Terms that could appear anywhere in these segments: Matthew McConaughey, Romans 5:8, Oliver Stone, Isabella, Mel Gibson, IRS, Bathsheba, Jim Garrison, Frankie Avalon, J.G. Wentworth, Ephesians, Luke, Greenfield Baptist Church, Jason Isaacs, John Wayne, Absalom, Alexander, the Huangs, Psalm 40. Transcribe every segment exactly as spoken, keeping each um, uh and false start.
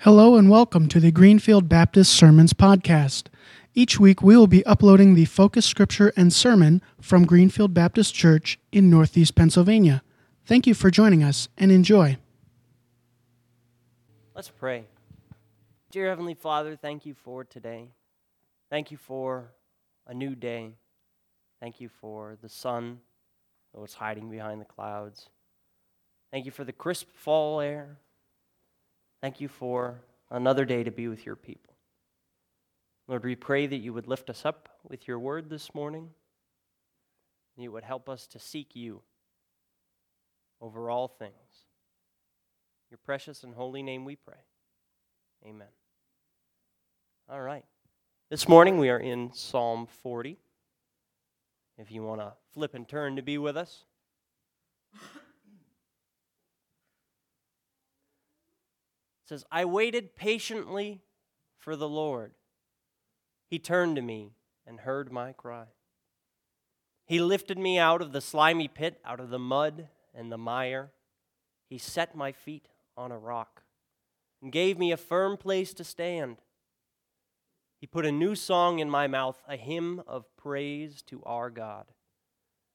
Hello and welcome to the Greenfield Baptist Sermons Podcast. Each week we will be uploading the focus scripture and sermon from Greenfield Baptist Church in Northeast Pennsylvania. Thank you for joining us and enjoy. Let's pray. Dear Heavenly Father, thank you for today. Thank you for a new day. Thank you for the sun, though it's hiding behind the clouds. Thank you for the crisp fall air. Thank you for another day to be with your people. Lord, we pray that you would lift us up with your word this morning, and you would help us to seek you over all things. Your precious and holy name we pray. Amen. All right. This morning we are in Psalm forty. If you want to flip and turn to be with us. It says, I waited patiently for the Lord. He turned to me and heard my cry. He lifted me out of the slimy pit, out of the mud and the mire. He set my feet on a rock and gave me a firm place to stand. He put a new song in my mouth, a hymn of praise to our God.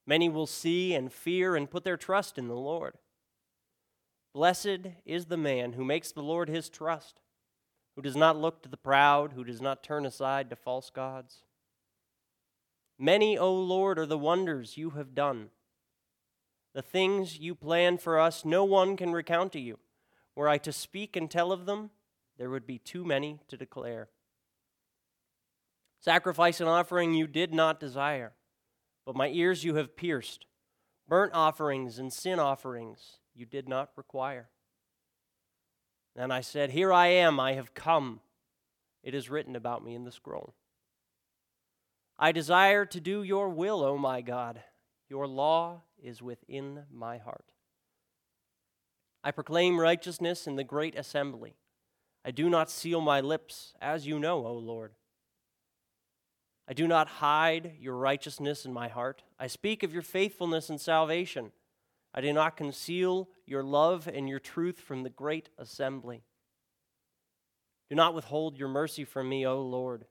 Many will see and fear and put their trust in the Lord. Blessed is the man who makes the Lord his trust, who does not look to the proud, who does not turn aside to false gods. Many, O Lord, are the wonders you have done. The things you plan for us no one can recount to you. Were I to speak and tell of them, there would be too many to declare. Sacrifice and offering you did not desire, but my ears you have pierced. Burnt offerings and sin offerings you did not require. And I said, here I am, I have come. It is written about me in the scroll. I desire to do your will, O my God. Your law is within my heart. I proclaim righteousness in the great assembly. I do not seal my lips, as you know, O Lord. I do not hide your righteousness in my heart. I speak of your faithfulness and salvation. I do not conceal your love and your truth from the great assembly. Do not withhold your mercy from me, O Lord.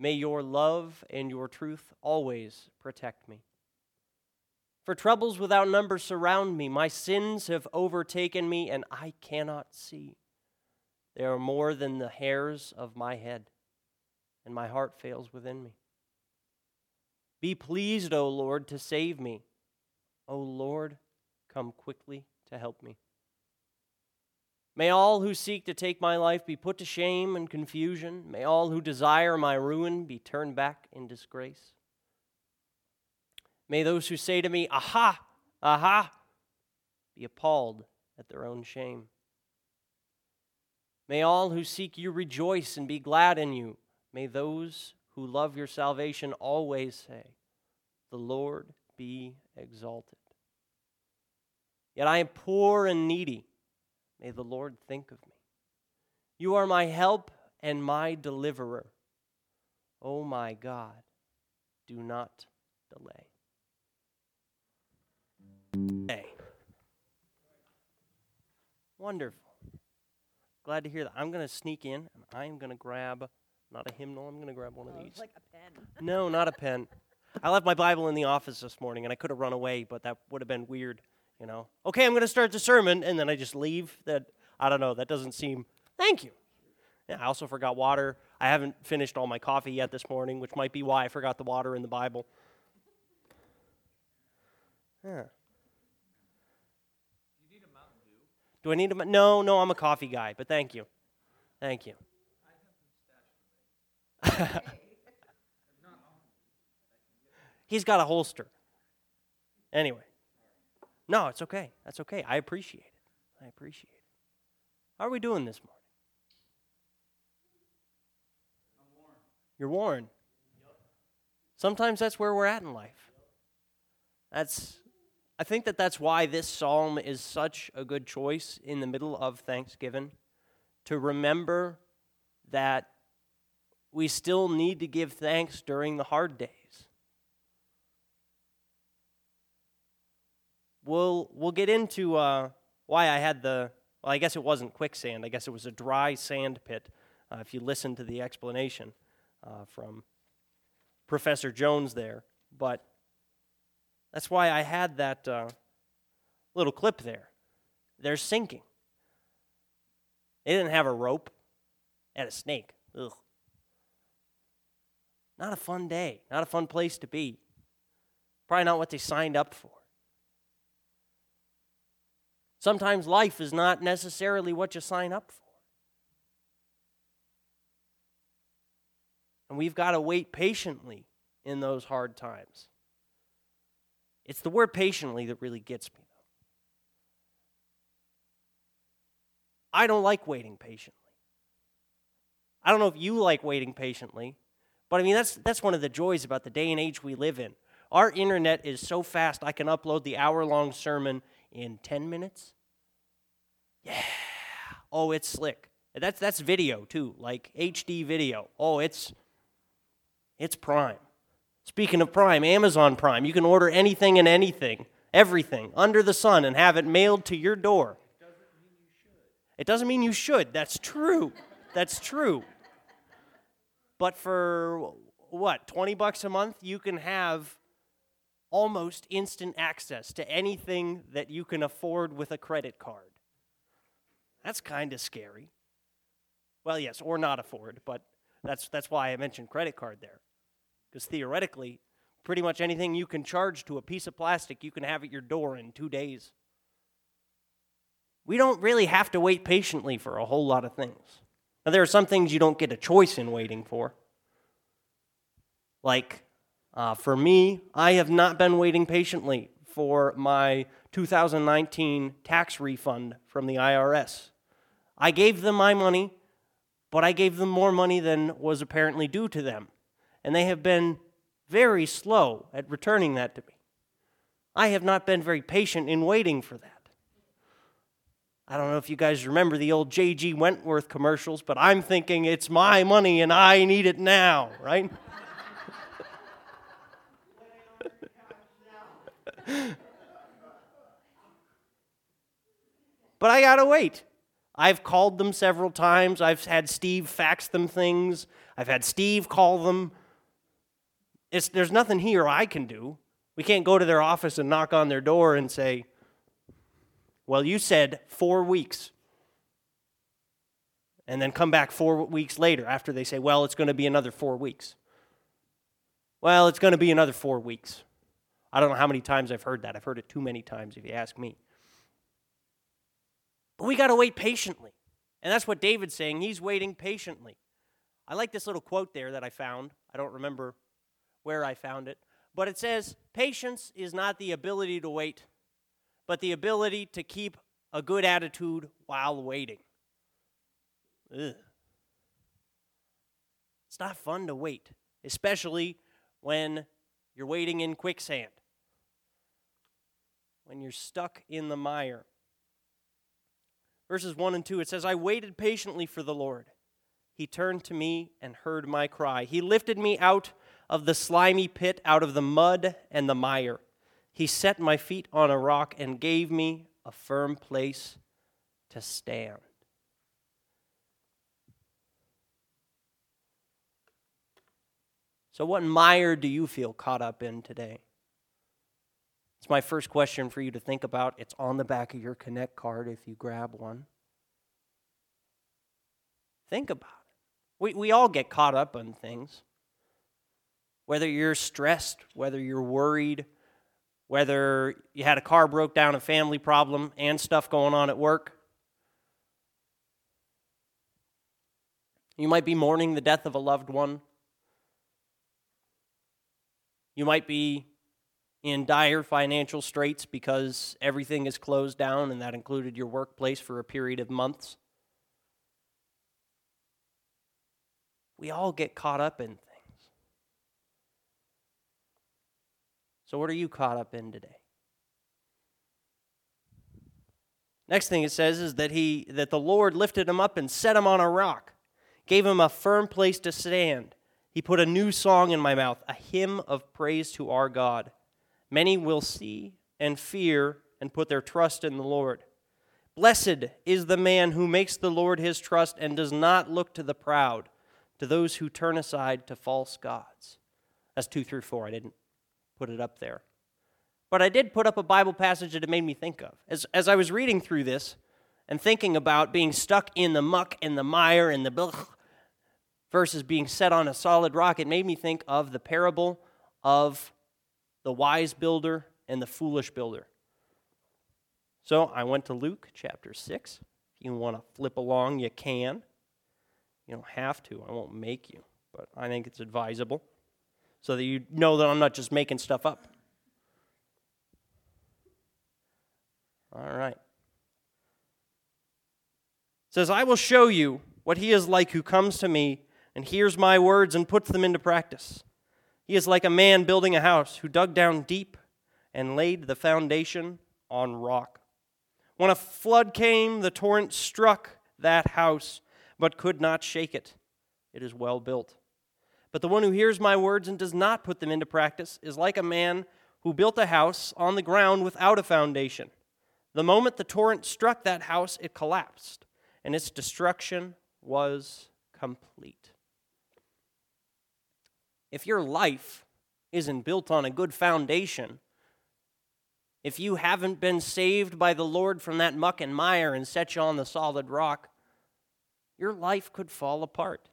May your love and your truth always protect me. For troubles without number surround me. My sins have overtaken me, and I cannot see. They are more than the hairs of my head, and my heart fails within me. Be pleased, O Lord, to save me. O Lord, come quickly to help me. May all who seek to take my life be put to shame and confusion. May all who desire my ruin be turned back in disgrace. May those who say to me, aha, aha, be appalled at their own shame. May all who seek you rejoice and be glad in you. May those who love your salvation always say, the Lord be exalted. Yet I am poor and needy. May the Lord think of me. You are my help and my deliverer. O my God, do not delay. Hey. Wonderful. Glad to hear that. I'm going to sneak in and I'm going to grab, not a hymnal, I'm going to grab one oh, of these. Like a pen. No, not a pen. I left my Bible in the office this morning, and I could have run away, but that would have been weird, you know. Okay, I'm going to start the sermon, and then I just leave. That I don't know. That doesn't seem, thank you. Yeah, I also forgot water. I haven't finished all my coffee yet this morning, which might be why I forgot the water in the Bible. Yeah. Do you need a Mountain Dew? Do I need a, no, no, I'm a coffee guy, but thank you. Thank you. I have some stashed away. He's got a holster. Anyway. No, it's okay. That's okay. I appreciate it. I appreciate it. How are we doing this morning? I'm worn. You're worn? Yep. Sometimes that's where we're at in life. Yep. That's. I think that that's why this psalm is such a good choice in the middle of Thanksgiving, to remember that we still need to give thanks during the hard days. We'll we'll get into uh, why I had the Well, I guess it wasn't quicksand. I guess it was a dry sand pit, uh, if you listen to the explanation uh, from Professor Jones there. But that's why I had that uh, little clip there. They're sinking. They didn't have a rope. They had a snake. Ugh. Not a fun day. Not a fun place to be. Probably not what they signed up for. Sometimes life is not necessarily what you sign up for. And we've got to wait patiently in those hard times. It's the word patiently that really gets me, though. I don't like waiting patiently. I don't know if you like waiting patiently, but I mean, that's that's one of the joys about the day and age we live in. Our internet is so fast, I can upload the hour-long sermon in ten minutes. Yeah. Oh, it's slick. That's that's video, too, like H D video. Oh, it's it's Prime. Speaking of Prime, Amazon Prime. You can order anything and anything, everything, under the sun, and have it mailed to your door. It doesn't mean you should. It doesn't mean you should. That's true. That's true. But for, what, twenty bucks a month, you can have almost instant access to anything that you can afford with a credit card. That's kind of scary. Well, yes, or not afford, but that's that's why I mentioned credit card there. Because theoretically, pretty much anything you can charge to a piece of plastic, you can have at your door in two days. We don't really have to wait patiently for a whole lot of things. Now, there are some things you don't get a choice in waiting for. Like, uh, for me, I have not been waiting patiently for my two thousand nineteen tax refund from the I R S. I gave them my money, but I gave them more money than was apparently due to them. And they have been very slow at returning that to me. I have not been very patient in waiting for that. I don't know if you guys remember the old J G Wentworth commercials, but I'm thinking it's my money and I need it now, right? But I gotta wait. I've called them several times. I've had Steve fax them things. I've had Steve call them. It's, there's nothing here I can do. We can't go to their office and knock on their door and say, well, you said four weeks, and then come back four weeks later after they say, well, it's going to be another four weeks. Well, it's going to be another four weeks. I don't know how many times I've heard that. I've heard it too many times, if you ask me. But we got to wait patiently, and that's what David's saying. He's waiting patiently. I like this little quote there that I found. I don't remember where I found it, but it says, patience is not the ability to wait, but the ability to keep a good attitude while waiting. Ugh. It's not fun to wait, especially when you're waiting in quicksand, when you're stuck in the mire. Verses one and two, it says, I waited patiently for the Lord. He turned to me and heard my cry. He lifted me out of the slimy pit, out of the mud and the mire. He set my feet on a rock and gave me a firm place to stand. So what mire do you feel caught up in today? It's my first question for you to think about. It's on the back of your Connect card if you grab one. Think about it. We, we all get caught up on things. Whether you're stressed, whether you're worried, whether you had a car broke down, a family problem, and stuff going on at work. You might be mourning the death of a loved one. You might be in dire financial straits because everything is closed down, and that included your workplace for a period of months. We all get caught up in things. So what are you caught up in today? Next thing it says is that he that the Lord lifted him up and set him on a rock, gave him a firm place to stand. He put a new song in my mouth, a hymn of praise to our God. Many will see and fear and put their trust in the Lord. Blessed is the man who makes the Lord his trust and does not look to the proud, to those who turn aside to false gods. That's two through four. I didn't put it up there. But I did put up a Bible passage that it made me think of. As, as I was reading through this and thinking about being stuck in the muck and the mire and the blech versus being set on a solid rock, it made me think of the parable of the wise builder and the foolish builder. So I went to Luke chapter six. If you want to flip along, you can. You don't have to. I won't make you. But I think it's advisable so that you know that I'm not just making stuff up. All right. It says, I will show you what he is like who comes to me and hears my words and puts them into practice. He is like a man building a house who dug down deep and laid the foundation on rock. When a flood came, the torrent struck that house, but could not shake it. It is well built. But the one who hears my words and does not put them into practice is like a man who built a house on the ground without a foundation. The moment the torrent struck that house, it collapsed, and its destruction was complete. If your life isn't built on a good foundation, if you haven't been saved by the Lord from that muck and mire and set you on the solid rock, your life could fall apart.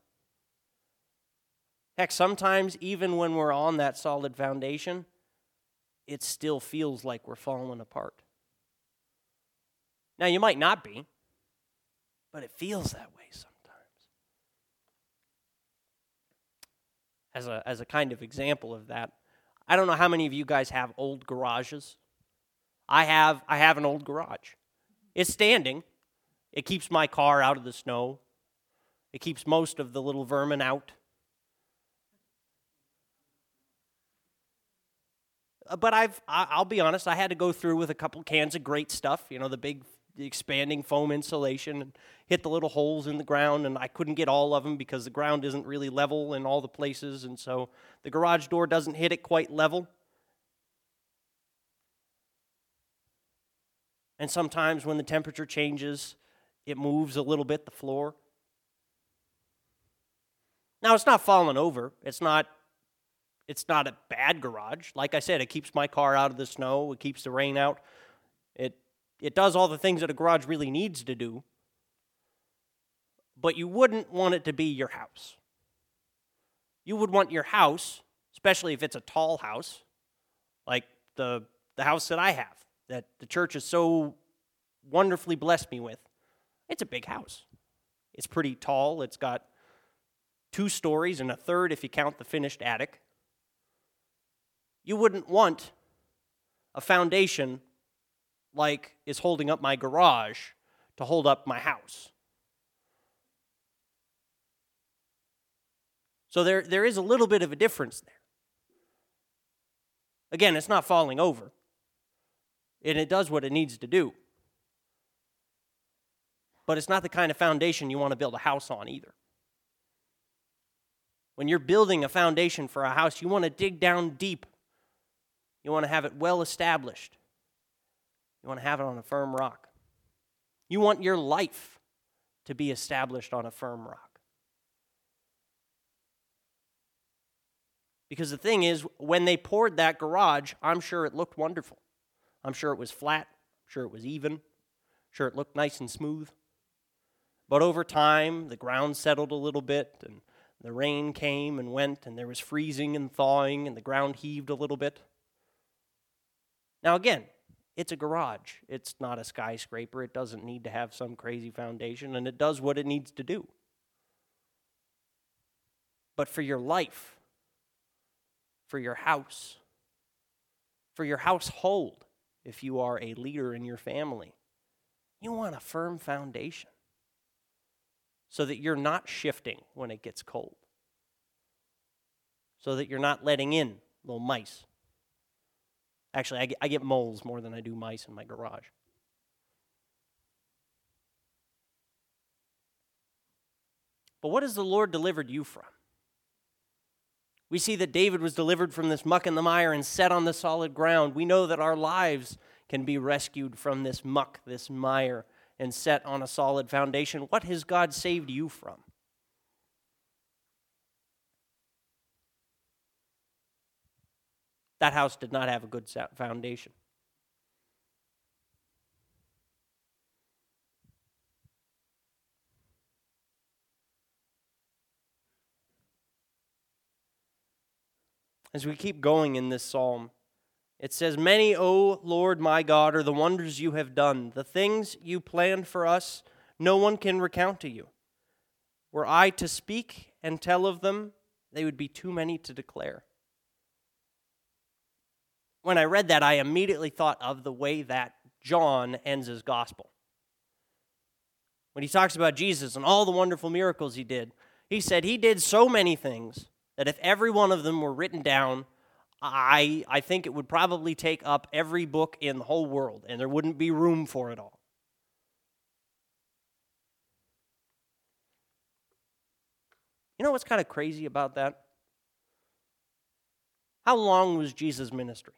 Heck, sometimes even when we're on that solid foundation, it still feels like we're falling apart. Now, you might not be, but it feels that way sometimes. As a as a kind of example of that, I don't know how many of you guys have old garages. I have I have an old garage. It's standing. It keeps my car out of the snow. It keeps most of the little vermin out. But I've I'll be honest, I had to go through with a couple cans of great stuff, you know, the big the expanding foam insulation, and hit the little holes in the ground, and I couldn't get all of them because the ground isn't really level in all the places, and so the garage door doesn't hit it quite level. And sometimes when the temperature changes, it moves a little bit, the floor. Now, it's not falling over. It's not It's not a bad garage. Like I said, it keeps my car out of the snow. It keeps the rain out. It it does all the things that a garage really needs to do. But you wouldn't want it to be your house. You would want your house, especially if it's a tall house, like the the house that I have, that the church has so wonderfully blessed me with. It's a big house. It's pretty tall. It's got two stories and a third if you count the finished attic. You wouldn't want a foundation like is holding up my garage to hold up my house. So there, there is a little bit of a difference there. Again, it's not falling over, and it does what it needs to do. But it's not the kind of foundation you want to build a house on either. When you're building a foundation for a house, you want to dig down deep. You want to have it well established. You want to have it on a firm rock. You want your life to be established on a firm rock. Because the thing is, when they poured that garage, I'm sure it looked wonderful. I'm sure it was flat. I'm sure it was even. I'm sure it looked nice and smooth. But over time, the ground settled a little bit, and the rain came and went, and there was freezing and thawing, and the ground heaved a little bit. Now again, it's a garage. It's not a skyscraper. It doesn't need to have some crazy foundation, and it does what it needs to do. But for your life, for your house, for your household, if you are a leader in your family, you want a firm foundation so that you're not shifting when it gets cold, so that you're not letting in little mice. Actually, I get, I get moles more than I do mice in my garage. But what has the Lord delivered you from? We see that David was delivered from this muck and the mire and set on the solid ground. We know that our lives can be rescued from this muck, this mire, and set on a solid foundation, what has God saved you from? That house did not have a good foundation. As we keep going in this psalm, it says, "Many, O Lord my God, are the wonders you have done. The things you planned for us, no one can recount to you. Were I to speak and tell of them, they would be too many to declare." When I read that, I immediately thought of the way that John ends his gospel. When he talks about Jesus and all the wonderful miracles he did, he said he did so many things that if every one of them were written down, I I think it would probably take up every book in the whole world, and there wouldn't be room for it all. You know what's kind of crazy about that? How long was Jesus' ministry?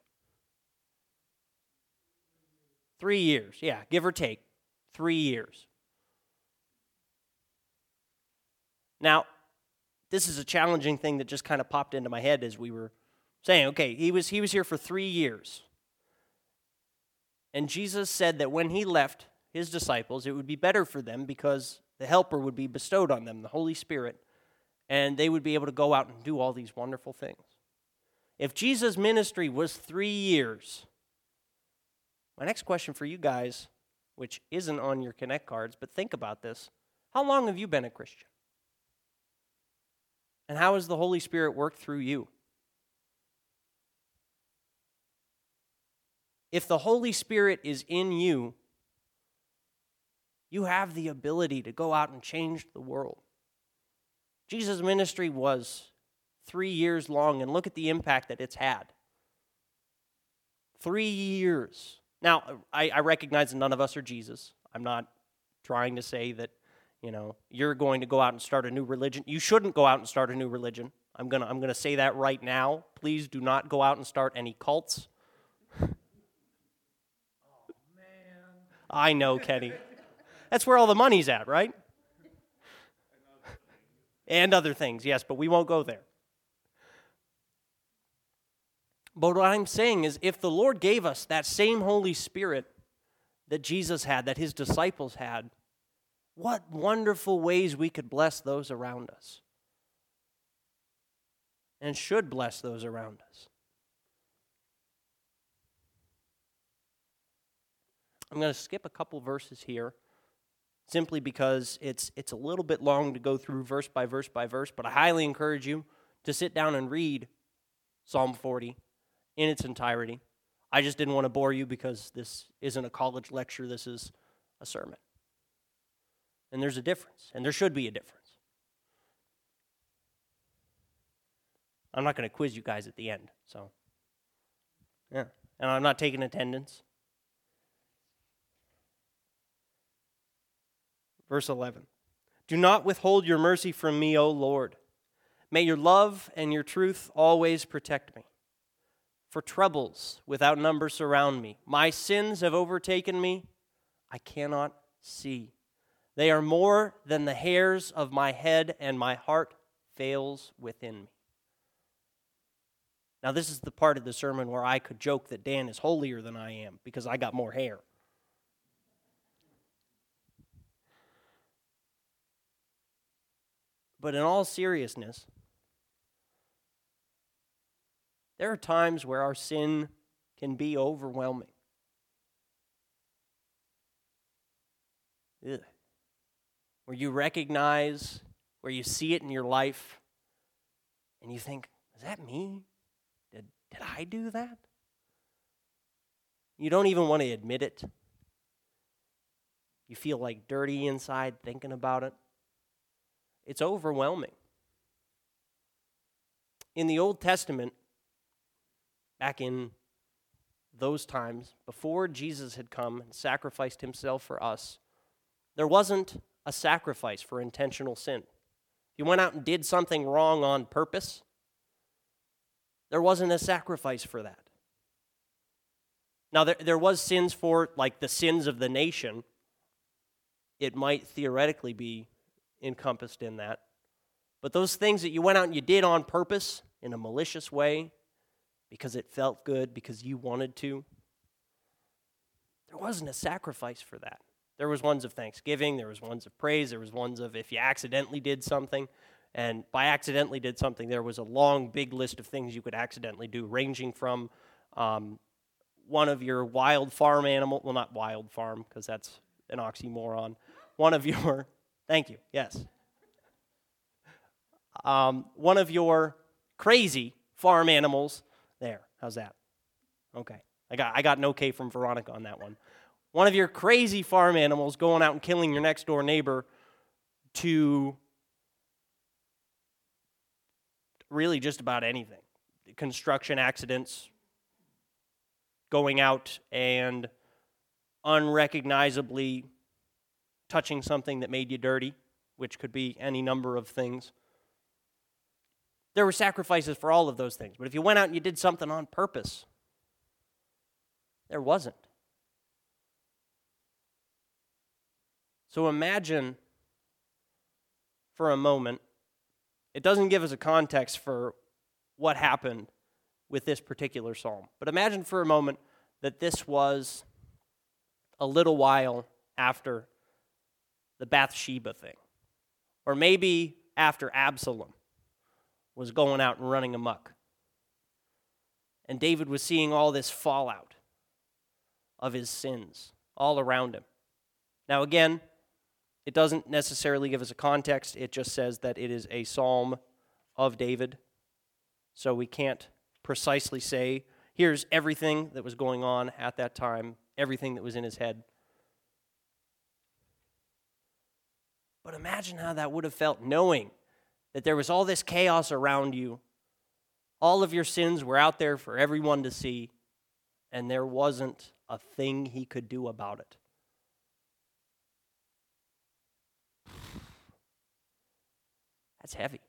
Three years, yeah, give or take, three years. Now, this is a challenging thing that just kind of popped into my head as we were saying, okay, he was he was here for three years. And Jesus said that when he left his disciples, it would be better for them because the Helper would be bestowed on them, the Holy Spirit, and they would be able to go out and do all these wonderful things. If Jesus' ministry was three years, my next question for you guys, which isn't on your Connect cards, but think about this. How long have you been a Christian? And how has the Holy Spirit worked through you? If the Holy Spirit is in you, you have the ability to go out and change the world. Jesus' ministry was three years long, and look at the impact that it's had. Three years. Now, I, I recognize that none of us are Jesus. I'm not trying to say that You know, you're going to go out and start a new religion. You shouldn't go out and start a new religion. I'm gonna, I'm gonna say that right now. Please do not go out and start any cults. Oh man! I know, Kenny. That's where all the money's at, right? And other things, yes, but we won't go there. But what I'm saying is, if the Lord gave us that same Holy Spirit that Jesus had, that His disciples had, what wonderful ways we could bless those around us and should bless those around us. I'm going to skip a couple verses here simply because it's it's a little bit long to go through verse by verse by verse, but I highly encourage you to sit down and read Psalm forty in its entirety. I just didn't want to bore you because this isn't a college lecture, this is a sermon. And there's a difference, and there should be a difference. I'm not going to quiz you guys at the end, so. Yeah, and I'm not taking attendance. Verse eleven. "Do not withhold your mercy from me, O Lord. May your love and your truth always protect me. For troubles without number surround me. My sins have overtaken me. I cannot see. They are more than the hairs of my head, and my heart fails within me." Now, this is the part of the sermon where I could joke that Dan is holier than I am because I got more hair. But in all seriousness, there are times where our sin can be overwhelming. Ugh. Where you recognize, where you see it in your life, and you think, is that me? Did, did I do that? You don't even want to admit it. You feel like dirty inside thinking about it. It's overwhelming. In the Old Testament, back in those times, before Jesus had come and sacrificed himself for us, there wasn't a sacrifice for intentional sin. If you went out and did something wrong on purpose, there wasn't a sacrifice for that. Now, there, there was sins for, like, the sins of the nation, it might theoretically be encompassed in that. But those things that you went out and you did on purpose in a malicious way because it felt good, because you wanted to, there wasn't a sacrifice for that. There was ones of thanksgiving, there was ones of praise, there was ones of if you accidentally did something, and by accidentally did something, there was a long, big list of things you could accidentally do, ranging from um, one of your wild farm animal, well, not wild farm, because that's an oxymoron, one of your, thank you, yes, um, one of your crazy farm animals, there, how's that? Okay, I got I got an okay from Veronica on that one. One of your crazy farm animals going out and killing your next door neighbor to really just about anything. Construction accidents, going out and unrecognizably touching something that made you dirty, which could be any number of things. There were sacrifices for all of those things, but if you went out and you did something on purpose, there wasn't. So imagine for a moment, it doesn't give us a context for what happened with this particular psalm, but imagine for a moment that this was a little while after the Bathsheba thing, or maybe after Absalom was going out and running amok, and David was seeing all this fallout of his sins all around him. Now again, it doesn't necessarily give us a context. It just says that it is a psalm of David. So we can't precisely say, here's everything that was going on at that time, everything that was in his head. But imagine how that would have felt knowing that there was all this chaos around you. All of your sins were out there for everyone to see, and there wasn't a thing he could do about it. That's heavy.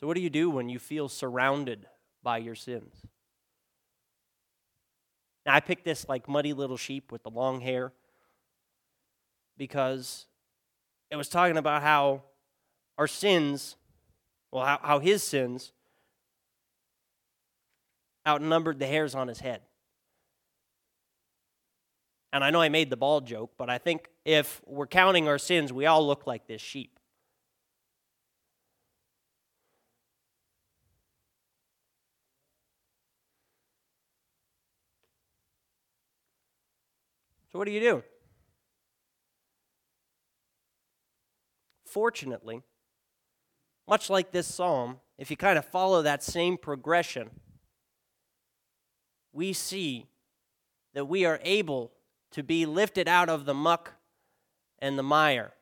So what do you do when you feel surrounded by your sins? Now, I picked this like muddy little sheep with the long hair because it was talking about how our sins, well, how, how his sins outnumbered the hairs on his head. And I know I made the bald joke, but I think if we're counting our sins, we all look like this sheep. So what do you do? Fortunately, much like this psalm, if you kind of follow that same progression, we see that we are able to be lifted out of the muck and the mire,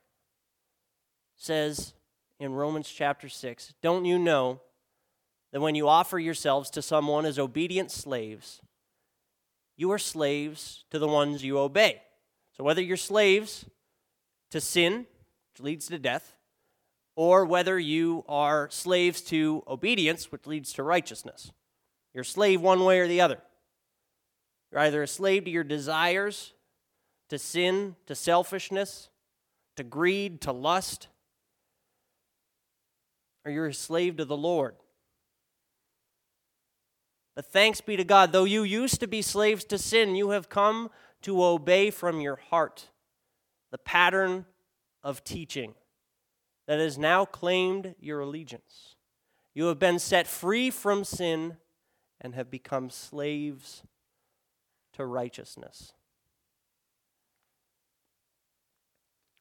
says in Romans chapter six, don't you know that when you offer yourselves to someone as obedient slaves, you are slaves to the ones you obey? So whether you're slaves to sin, which leads to death, or whether you are slaves to obedience, which leads to righteousness, you're a slave one way or the other. You're either a slave to your desires, to sin, to selfishness, to greed, to lust, or you're a slave to the Lord. But thanks be to God, though you used to be slaves to sin, you have come to obey from your heart the pattern of teaching that has now claimed your allegiance. You have been set free from sin and have become slaves to righteousness.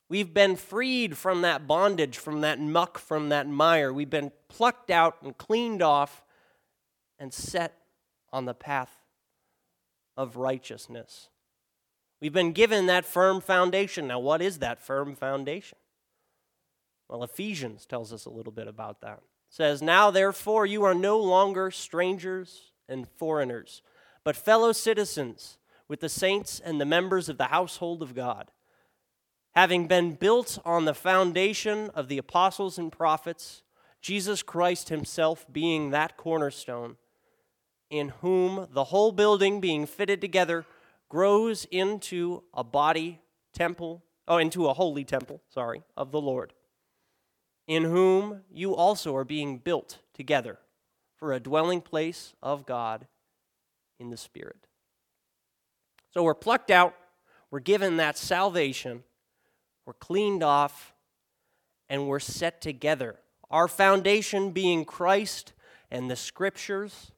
We've been freed from that bondage, from that muck, from that mire. We've been plucked out and cleaned off and set on the path of righteousness. We've been given that firm foundation. Now, what is that firm foundation? Well, Ephesians tells us a little bit about that. It says, now therefore you are no longer strangers and foreigners, but fellow citizens with the saints and the members of the household of God, having been built on the foundation of the apostles and prophets, Jesus Christ himself being that cornerstone, in whom the whole building being fitted together grows into a body temple, oh, into a holy temple, sorry, of the Lord, in whom you also are being built together for a dwelling place of God in the Spirit. So we're plucked out, we're given that salvation, we're cleaned off, and we're set together. Our foundation being Christ and the Scriptures.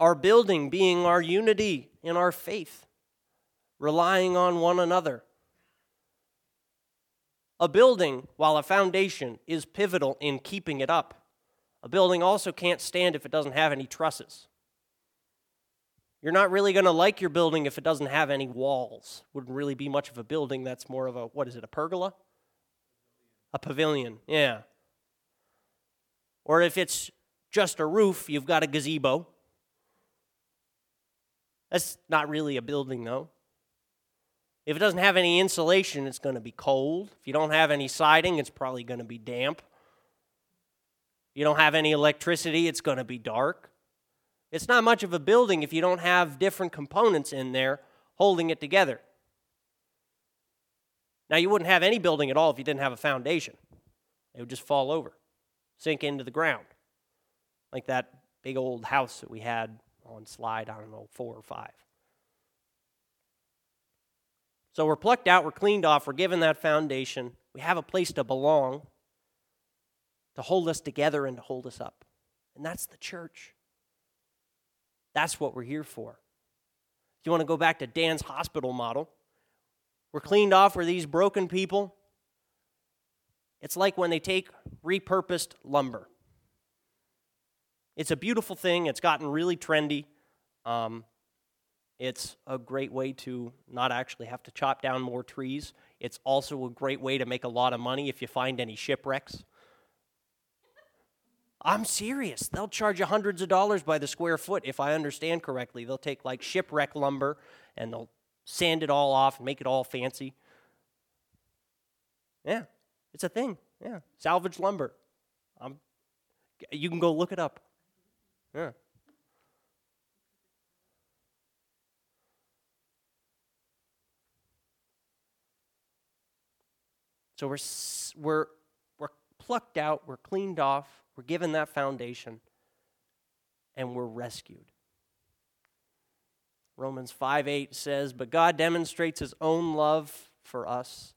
Our building being our unity in our faith, relying on one another. A building, while a foundation, is pivotal in keeping it up. A building also can't stand if it doesn't have any trusses. You're not really going to like your building if it doesn't have any walls. Wouldn't really be much of a building. That's more of a, what is it, a pergola? A pavilion, yeah. Or if it's just a roof, you've got a gazebo. That's not really a building, though. If it doesn't have any insulation, it's going to be cold. If you don't have any siding, it's probably going to be damp. If you don't have any electricity, it's going to be dark. It's not much of a building if you don't have different components in there holding it together. Now, you wouldn't have any building at all if you didn't have a foundation. It would just fall over, sink into the ground, like that big old house that we had on slide, I don't know, four or five. So we're plucked out, we're cleaned off, we're given that foundation. We have a place to belong, to hold us together and to hold us up. And that's the church. That's what we're here for. If you want to go back to Dan's hospital model, we're cleaned off, we're these broken people. It's like when they take repurposed lumber. It's a beautiful thing. It's gotten really trendy. Um, it's a great way to not actually have to chop down more trees. It's also a great way to make a lot of money if you find any shipwrecks. I'm serious. They'll charge you hundreds of dollars by the square foot, if I understand correctly. They'll take, like, shipwreck lumber, and they'll sand it all off and make it all fancy. Yeah, it's a thing. Yeah, salvage lumber. Um, you can go look it up. Yeah. So we're we're we're plucked out, we're cleaned off, we're given that foundation, and we're rescued. Romans five eight says, "But God demonstrates his own love for us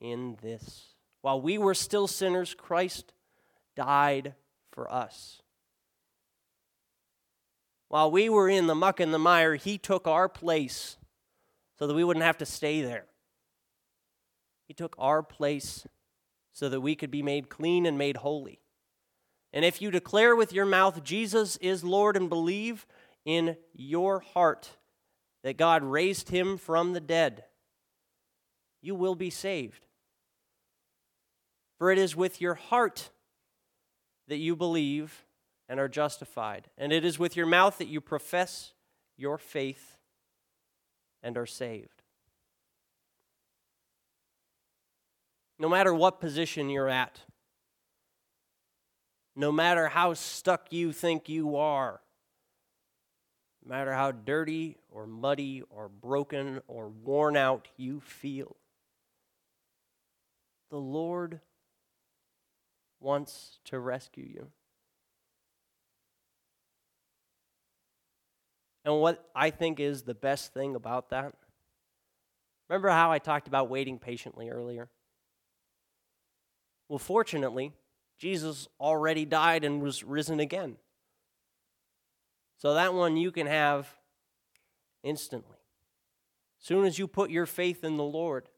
in this. While we were still sinners, Christ died for us." While we were in the muck and the mire, he took our place so that we wouldn't have to stay there. He took our place so that we could be made clean and made holy. And if you declare with your mouth Jesus is Lord and believe in your heart that God raised him from the dead, you will be saved. For it is with your heart that you believe and are justified. And it is with your mouth that you profess your faith and are saved. No matter what position you're at, no matter how stuck you think you are, no matter how dirty or muddy or broken or worn out you feel, the Lord wants to rescue you. And what I think is the best thing about that, remember how I talked about waiting patiently earlier? Well, fortunately, Jesus already died and was risen again. So that one you can have instantly. As soon as you put your faith in the Lord.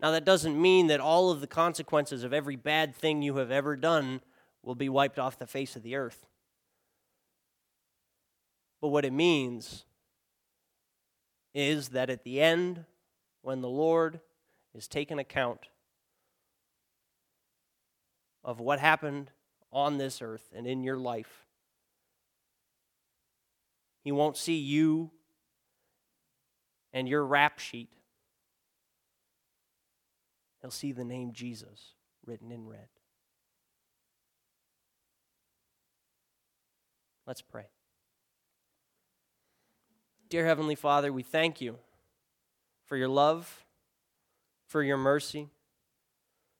Now, that doesn't mean that all of the consequences of every bad thing you have ever done will be wiped off the face of the earth. But what it means is that at the end, when the Lord is taking account of what happened on this earth and in your life, he won't see you and your rap sheet. He'll see the name Jesus written in red. Let's pray. Dear Heavenly Father, we thank you for your love, for your mercy,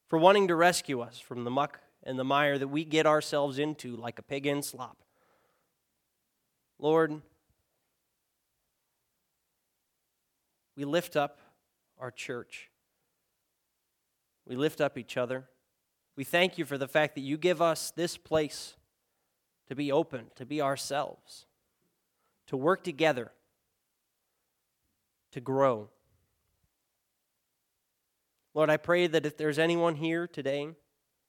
for wanting to rescue us from the muck and the mire that we get ourselves into like a pig in slop. Lord, we lift up our church. We lift up each other. We thank you for the fact that you give us this place to be open, to be ourselves, to work together, to grow. Lord, I pray that if there's anyone here today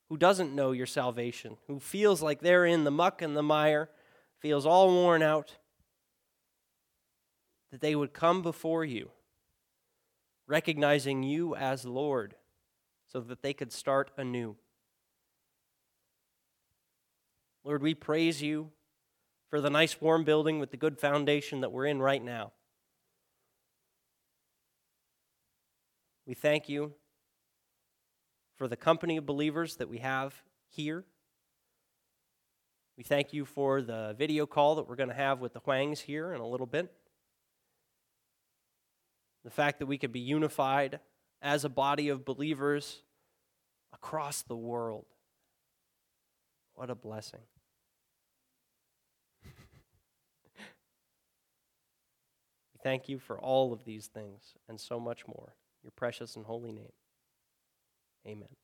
who doesn't know your salvation, who feels like they're in the muck and the mire, feels all worn out, that they would come before you, recognizing you as Lord, so that they could start anew. Lord, we praise you for the nice warm building with the good foundation that we're in right now. We thank you for the company of believers that we have here. We thank you for the video call that we're going to have with the Huangs here in a little bit. The fact that we could be unified as a body of believers across the world. What a blessing. We thank you for all of these things and so much more. Your precious and holy name. Amen.